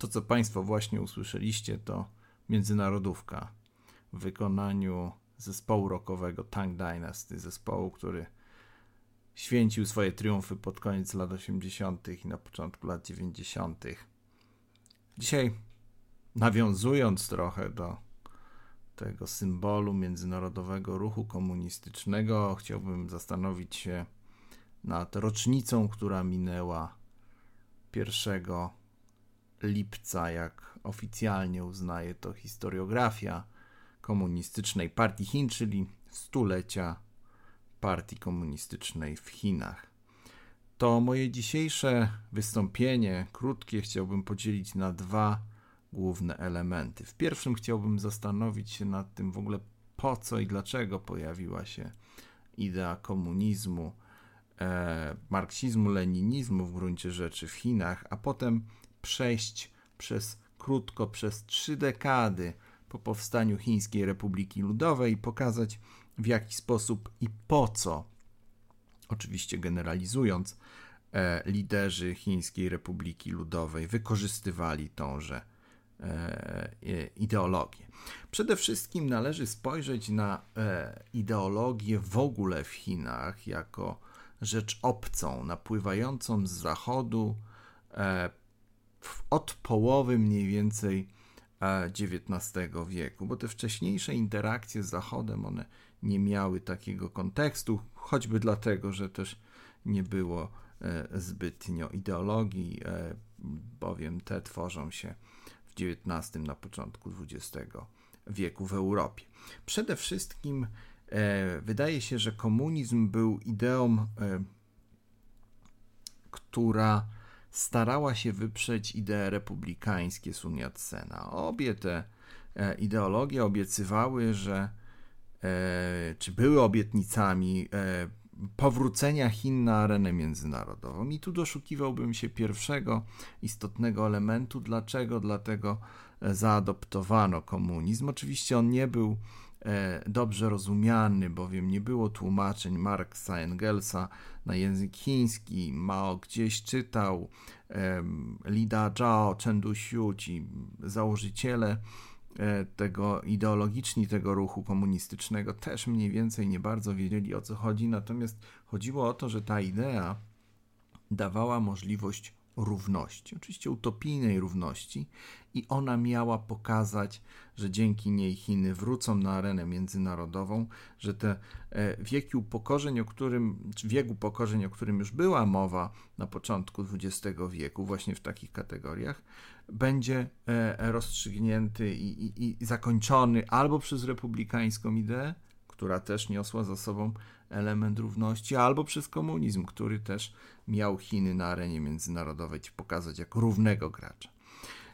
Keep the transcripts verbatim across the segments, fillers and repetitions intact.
To, co Państwo właśnie usłyszeliście, to międzynarodówka w wykonaniu zespołu rockowego Tang Dynasty, zespołu, który święcił swoje triumfy pod koniec lat osiemdziesiątych i na początku lat dziewięćdziesiątych. Dzisiaj, nawiązując trochę do tego symbolu międzynarodowego ruchu komunistycznego, chciałbym zastanowić się nad rocznicą, która minęła pierwszego lipca, jak oficjalnie uznaje to historiografia Komunistycznej Partii Chin, czyli stulecia Partii Komunistycznej w Chinach. To moje dzisiejsze wystąpienie, krótkie, chciałbym podzielić na dwa główne elementy. W pierwszym chciałbym zastanowić się nad tym w ogóle, po co i dlaczego pojawiła się idea komunizmu, e, marksizmu, leninizmu w gruncie rzeczy w Chinach, a potem przejść przez krótko, przez trzy dekady po powstaniu Chińskiej Republiki Ludowej i pokazać, w jaki sposób i po co, oczywiście generalizując, e, liderzy Chińskiej Republiki Ludowej wykorzystywali tąże e, ideologię. Przede wszystkim należy spojrzeć na e, ideologię w ogóle w Chinach jako rzecz obcą, napływającą z zachodu, e, od połowy mniej więcej dziewiętnastego wieku, bo te wcześniejsze interakcje z Zachodem, one nie miały takiego kontekstu, choćby dlatego, że też nie było zbytnio ideologii, bowiem te tworzą się w dziewiętnastym, na początku dwudziestego wieku w Europie. Przede wszystkim wydaje się, że komunizm był ideą, która starała się wyprzeć idee republikańskie Sun Yat-Sena. Obie te ideologie obiecywały, że czy były obietnicami powrócenia Chin na arenę międzynarodową. I tu doszukiwałbym się pierwszego istotnego elementu, dlaczego dlatego zaadoptowano komunizm. Oczywiście on nie był dobrze rozumiany, bowiem nie było tłumaczeń Marksa, Engelsa na język chiński. Mao gdzieś czytał, Li Dazhao, Chen Duxiu, ci założyciele tego ideologiczni tego ruchu komunistycznego też mniej więcej nie bardzo wiedzieli, o co chodzi, natomiast chodziło o to, że ta idea dawała możliwość równości, oczywiście utopijnej równości, i ona miała pokazać, że dzięki niej Chiny wrócą na arenę międzynarodową, że te wieki upokorzeń, o którym, czy wiek upokorzeń, o którym już była mowa na początku dwudziestego wieku, właśnie w takich kategoriach, będzie rozstrzygnięty i, i, i zakończony albo przez republikańską ideę, która też niosła za sobą element równości, albo przez komunizm, który też miał Chiny na arenie międzynarodowej pokazać jako równego gracza.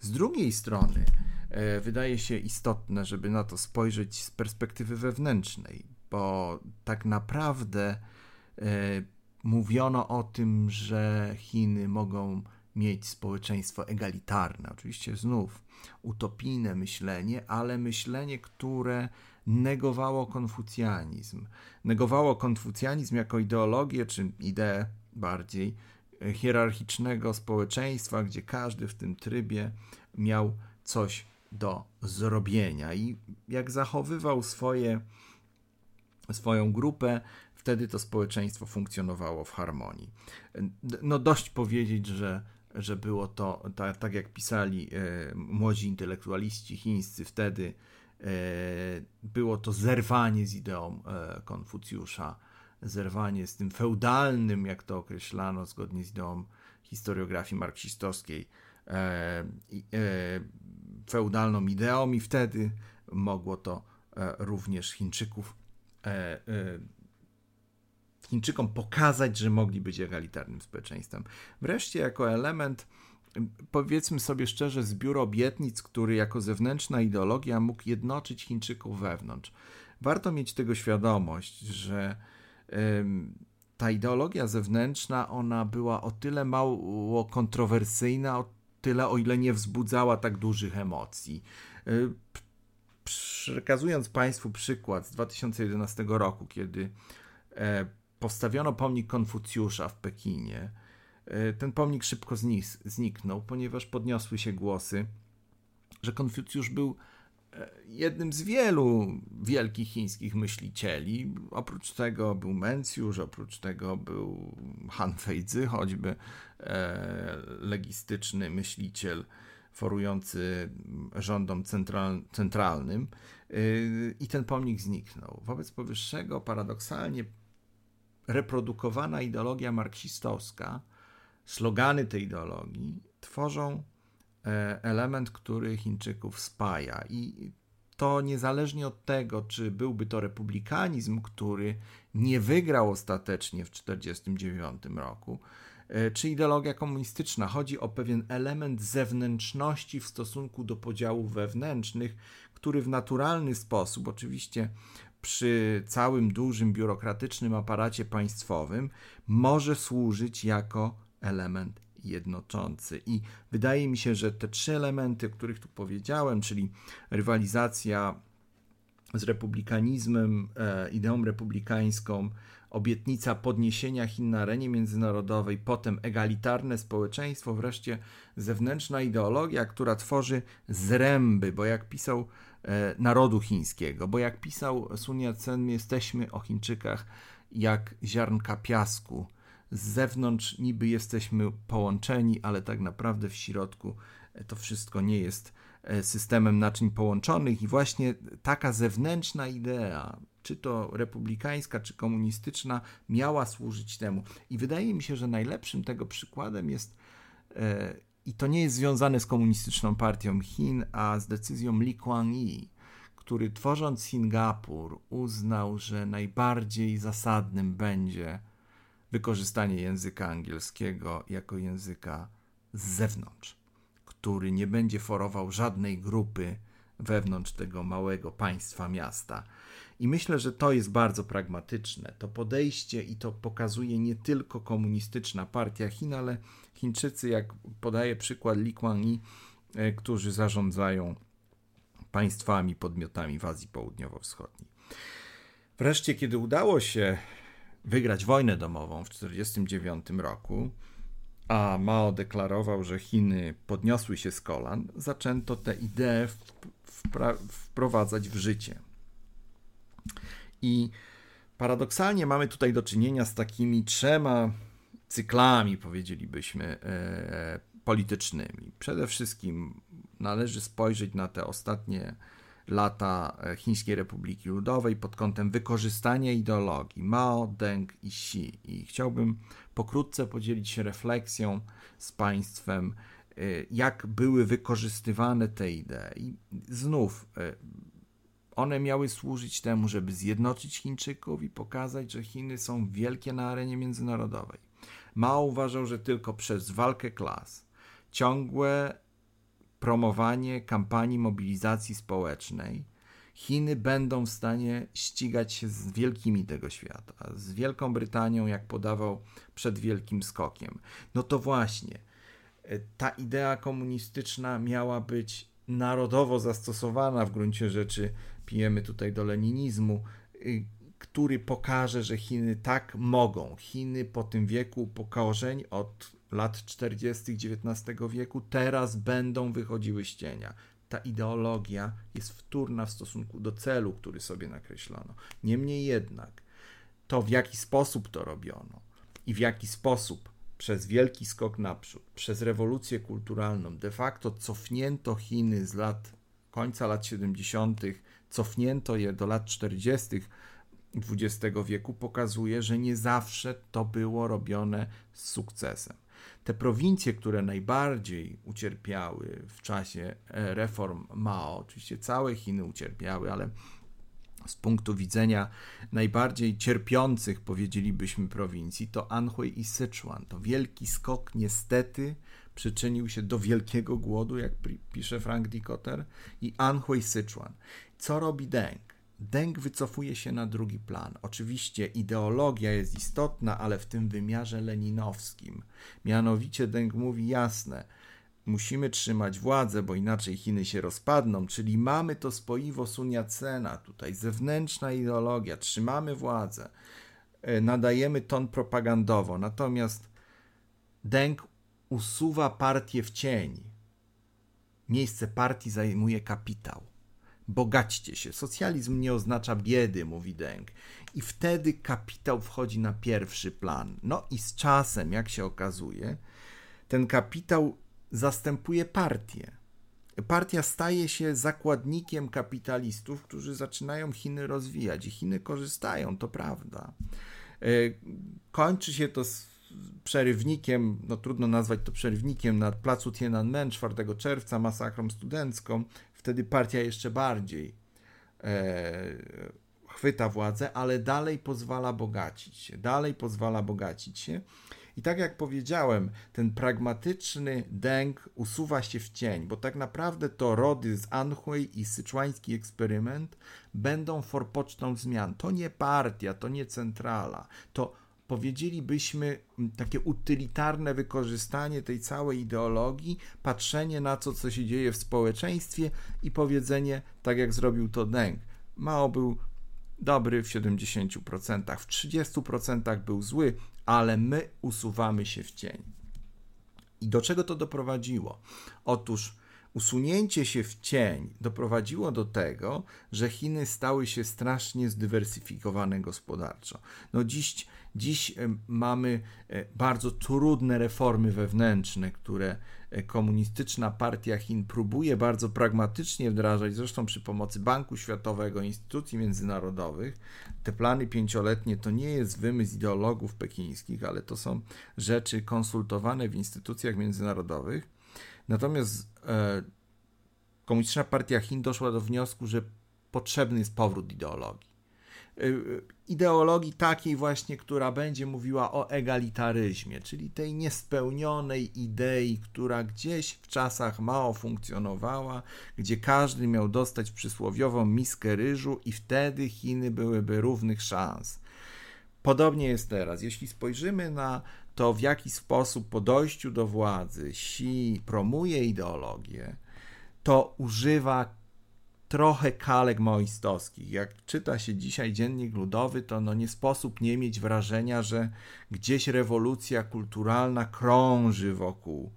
Z drugiej strony e, wydaje się istotne, żeby na to spojrzeć z perspektywy wewnętrznej, bo tak naprawdę e, mówiono o tym, że Chiny mogą mieć społeczeństwo egalitarne. Oczywiście znów utopijne myślenie, ale myślenie, które negowało konfucjanizm. Negowało konfucjanizm jako ideologię, czy ideę bardziej hierarchicznego społeczeństwa, gdzie każdy w tym trybie miał coś do zrobienia. I jak zachowywał swoje, swoją grupę, wtedy to społeczeństwo funkcjonowało w harmonii. No dość powiedzieć, że że było to, ta, tak jak pisali e, młodzi intelektualiści chińscy wtedy, e, było to zerwanie z ideą e, Konfucjusza, zerwanie z tym feudalnym, jak to określano zgodnie z ideą historiografii marksistowskiej, e, e, feudalną ideą, i wtedy mogło to e, również Chińczyków e, e, Chińczykom pokazać, że mogli być egalitarnym społeczeństwem. Wreszcie jako element, powiedzmy sobie szczerze, zbiór obietnic, który jako zewnętrzna ideologia mógł jednoczyć Chińczyków wewnątrz. Warto mieć tego świadomość, że ym, ta ideologia zewnętrzna, ona była o tyle mało kontrowersyjna, o tyle, o ile nie wzbudzała tak dużych emocji. Yy, przekazując Państwu przykład z dwa tysiące jedenastego roku, kiedy yy, postawiono pomnik Konfucjusza w Pekinie. ten pomnik szybko zniknął, ponieważ podniosły się głosy, że Konfucjusz był jednym z wielu wielkich chińskich myślicieli. Oprócz tego był Mencjusz, oprócz tego był Han Feizhi, choćby legistyczny myśliciel forujący rządom central, centralnym i ten pomnik zniknął. Wobec powyższego paradoksalnie reprodukowana ideologia marksistowska, slogany tej ideologii tworzą element, który Chińczyków spaja i to niezależnie od tego, czy byłby to republikanizm, który nie wygrał ostatecznie w tysiąc dziewięćset czterdziestym dziewiątym roku, czy ideologia komunistyczna. Chodzi o pewien element zewnętrzności w stosunku do podziałów wewnętrznych, który w naturalny sposób, oczywiście przy całym dużym biurokratycznym aparacie państwowym, może służyć jako element jednoczący. I wydaje mi się, że te trzy elementy, o których tu powiedziałem, czyli rywalizacja z republikanizmem, ideą republikańską, obietnica podniesienia Chin na arenie międzynarodowej, potem egalitarne społeczeństwo, wreszcie zewnętrzna ideologia, która tworzy zręby, bo jak pisał e, narodu chińskiego, bo jak pisał Sun Yat-Sen, jesteśmy o Chińczykach jak ziarnka piasku. Z zewnątrz niby jesteśmy połączeni, ale tak naprawdę w środku to wszystko nie jest systemem naczyń połączonych i właśnie taka zewnętrzna idea, czy to republikańska, czy komunistyczna, miała służyć temu. I wydaje mi się, że najlepszym tego przykładem jest, e, i to nie jest związane z Komunistyczną Partią Chin, a z decyzją Lee Kuan Yi, który tworząc Singapur uznał, że najbardziej zasadnym będzie wykorzystanie języka angielskiego jako języka z zewnątrz, który nie będzie forował żadnej grupy wewnątrz tego małego państwa, miasta. I myślę, że to jest bardzo pragmatyczne. To podejście i to pokazuje nie tylko Komunistyczna Partia Chin, ale Chińczycy, jak podaje przykład Lee Kuan Yee'ego, którzy zarządzają państwami, podmiotami w Azji Południowo-Wschodniej. Wreszcie, kiedy udało się wygrać wojnę domową w tysiąc dziewięćset czterdziestym dziewiątym roku, a Mao deklarował, że Chiny podniosły się z kolan, zaczęto tę ideę wprowadzać w życie. I paradoksalnie mamy tutaj do czynienia z takimi trzema cyklami, powiedzielibyśmy, e, politycznymi. Przede wszystkim należy spojrzeć na te ostatnie lata Chińskiej Republiki Ludowej pod kątem wykorzystania ideologii Mao, Deng i Xi. I chciałbym pokrótce podzielić się refleksją z Państwem, jak były wykorzystywane te idee. I znów one miały służyć temu, żeby zjednoczyć Chińczyków i pokazać, że Chiny są wielkie na arenie międzynarodowej. Mao uważał, że tylko przez walkę klas, ciągłe promowanie kampanii mobilizacji społecznej, Chiny będą w stanie ścigać się z wielkimi tego świata, z Wielką Brytanią, jak podawał przed wielkim skokiem. No to właśnie, ta idea komunistyczna miała być narodowo zastosowana w gruncie rzeczy, pijemy tutaj do leninizmu, który pokaże, że Chiny tak mogą. Chiny po tym wieku pokorzeń od lat czterdziestych dziewiętnastego wieku teraz będą wychodziły z cienia. Ta ideologia jest wtórna w stosunku do celu, który sobie nakreślono. Niemniej jednak to, w jaki sposób to robiono i w jaki sposób przez wielki skok naprzód, przez rewolucję kulturalną de facto cofnięto Chiny z lat końca lat siedemdziesiątych, cofnięto je do lat czterdziestych dwudziestego wieku, pokazuje, że nie zawsze to było robione z sukcesem. Te prowincje, które najbardziej ucierpiały w czasie reform Mao, oczywiście całe Chiny ucierpiały, ale z punktu widzenia najbardziej cierpiących, powiedzielibyśmy, prowincji, to Anhui i Sichuan. To wielki skok niestety przyczynił się do wielkiego głodu, jak pisze Frank Dikotter, i Anhui, Sichuan. Co robi Deng? Deng wycofuje się na drugi plan. Oczywiście ideologia jest istotna, ale w tym wymiarze leninowskim. Mianowicie Deng mówi jasne, musimy trzymać władzę, bo inaczej Chiny się rozpadną, czyli mamy to spoiwo Sun Yat-sena tutaj, zewnętrzna ideologia, trzymamy władzę, nadajemy ton propagandowo, natomiast Deng usuwa partię w cień. Miejsce partii zajmuje kapitał. Bogaćcie się. Socjalizm nie oznacza biedy, mówi Deng. I wtedy kapitał wchodzi na pierwszy plan. No i z czasem, jak się okazuje, ten kapitał zastępuje partię. Partia staje się zakładnikiem kapitalistów, którzy zaczynają Chiny rozwijać. I Chiny korzystają, to prawda. Kończy się to z przerywnikiem, no trudno nazwać to przerywnikiem, na placu Tiananmen czwartego czerwca, masakrą studencką. Wtedy partia jeszcze bardziej e, chwyta władzę, ale dalej pozwala bogacić się. Dalej pozwala bogacić się. I tak jak powiedziałem, ten pragmatyczny Deng usuwa się w cień, bo tak naprawdę to rody z Anhui i syczuański eksperyment będą forpocztą zmian. To nie partia, to nie centrala, to powiedzielibyśmy takie utylitarne wykorzystanie tej całej ideologii, patrzenie na to, co się dzieje w społeczeństwie i powiedzenie, tak jak zrobił to Deng. Mao był dobry w siedemdziesięciu procentach, w trzydziestu procentach był zły, ale my usuwamy się w cień. I do czego to doprowadziło? Otóż usunięcie się w cień doprowadziło do tego, że Chiny stały się strasznie zdywersyfikowane gospodarczo. No dziś, dziś mamy bardzo trudne reformy wewnętrzne, które Komunistyczna Partia Chin próbuje bardzo pragmatycznie wdrażać, zresztą przy pomocy Banku Światowego, instytucji międzynarodowych. Te plany pięcioletnie to nie jest wymysł ideologów pekińskich, ale to są rzeczy konsultowane w instytucjach międzynarodowych. Natomiast e, Komunistyczna Partia Chin doszła do wniosku, że potrzebny jest powrót ideologii. E, ideologii takiej właśnie, która będzie mówiła o egalitaryzmie, czyli tej niespełnionej idei, która gdzieś w czasach Mao funkcjonowała, gdzie każdy miał dostać przysłowiową miskę ryżu i wtedy Chiny byłyby równych szans. Podobnie jest teraz. Jeśli spojrzymy na to, w jaki sposób po dojściu do władzy Xi promuje ideologię, to używa trochę kalek maoistowskich. Jak czyta się dzisiaj Dziennik Ludowy, to no nie sposób nie mieć wrażenia, że gdzieś rewolucja kulturalna krąży wokół,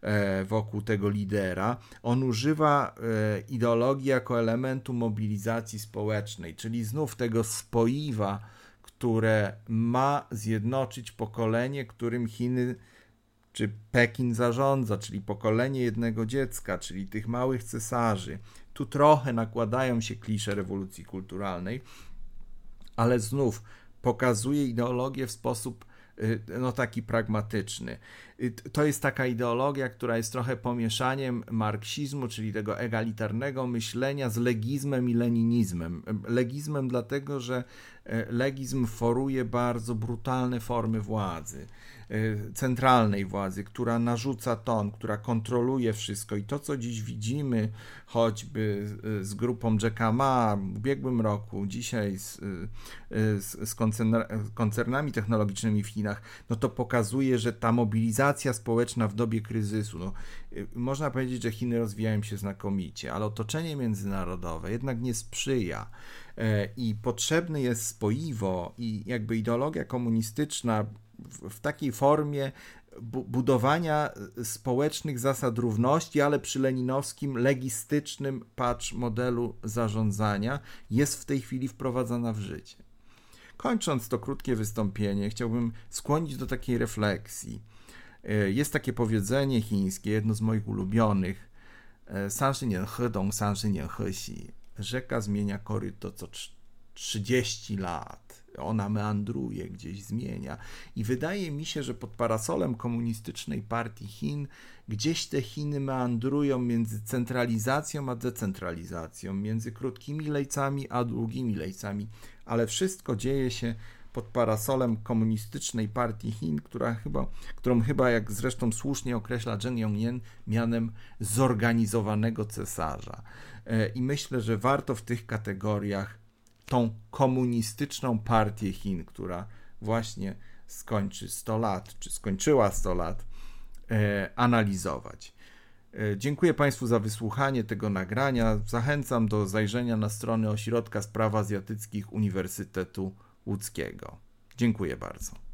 e, wokół tego lidera. On używa e, ideologii jako elementu mobilizacji społecznej, czyli znów tego spoiwa, które ma zjednoczyć pokolenie, którym Chiny czy Pekin zarządza, czyli pokolenie jednego dziecka, czyli tych małych cesarzy. Tu trochę nakładają się klisze rewolucji kulturalnej, ale znów pokazuje ideologię w sposób no taki pragmatyczny. To jest taka ideologia, która jest trochę pomieszaniem marksizmu, czyli tego egalitarnego myślenia z legizmem i leninizmem. Legizmem dlatego, że legizm foruje bardzo brutalne formy władzy, centralnej władzy, która narzuca ton, która kontroluje wszystko i to, co dziś widzimy, choćby z grupą Jacka Ma w ubiegłym roku, dzisiaj z, z, z koncernami technologicznymi w Chinach, no to pokazuje, że ta mobilizacja społeczna w dobie kryzysu, no, można powiedzieć, że Chiny rozwijają się znakomicie, ale otoczenie międzynarodowe jednak nie sprzyja. I potrzebne jest spoiwo i jakby ideologia komunistyczna w, w takiej formie bu- budowania społecznych zasad równości, ale przy leninowskim, legistycznym, patrz, modelu zarządzania jest w tej chwili wprowadzana w życie. Kończąc to krótkie wystąpienie, chciałbym skłonić do takiej refleksji. Jest takie powiedzenie chińskie, jedno z moich ulubionych, san shi nian he dong, san shi nian he xi. Rzeka zmienia koryto co trzydzieści lat. Ona meandruje, gdzieś zmienia. I wydaje mi się, że pod parasolem Komunistycznej Partii Chin gdzieś te Chiny meandrują między centralizacją a decentralizacją, między krótkimi lejcami a długimi lejcami. Ale wszystko dzieje się pod parasolem Komunistycznej Partii Chin, która chyba, którą chyba, jak zresztą słusznie określa Zheng Yongnian, mianem zorganizowanego cesarza. I myślę, że warto w tych kategoriach tą Komunistyczną Partię Chin, która właśnie skończy sto lat, czy skończyła sto lat, analizować. Dziękuję Państwu za wysłuchanie tego nagrania. Zachęcam do zajrzenia na strony Ośrodka Spraw Azjatyckich Uniwersytetu Łódzkiego. Dziękuję bardzo.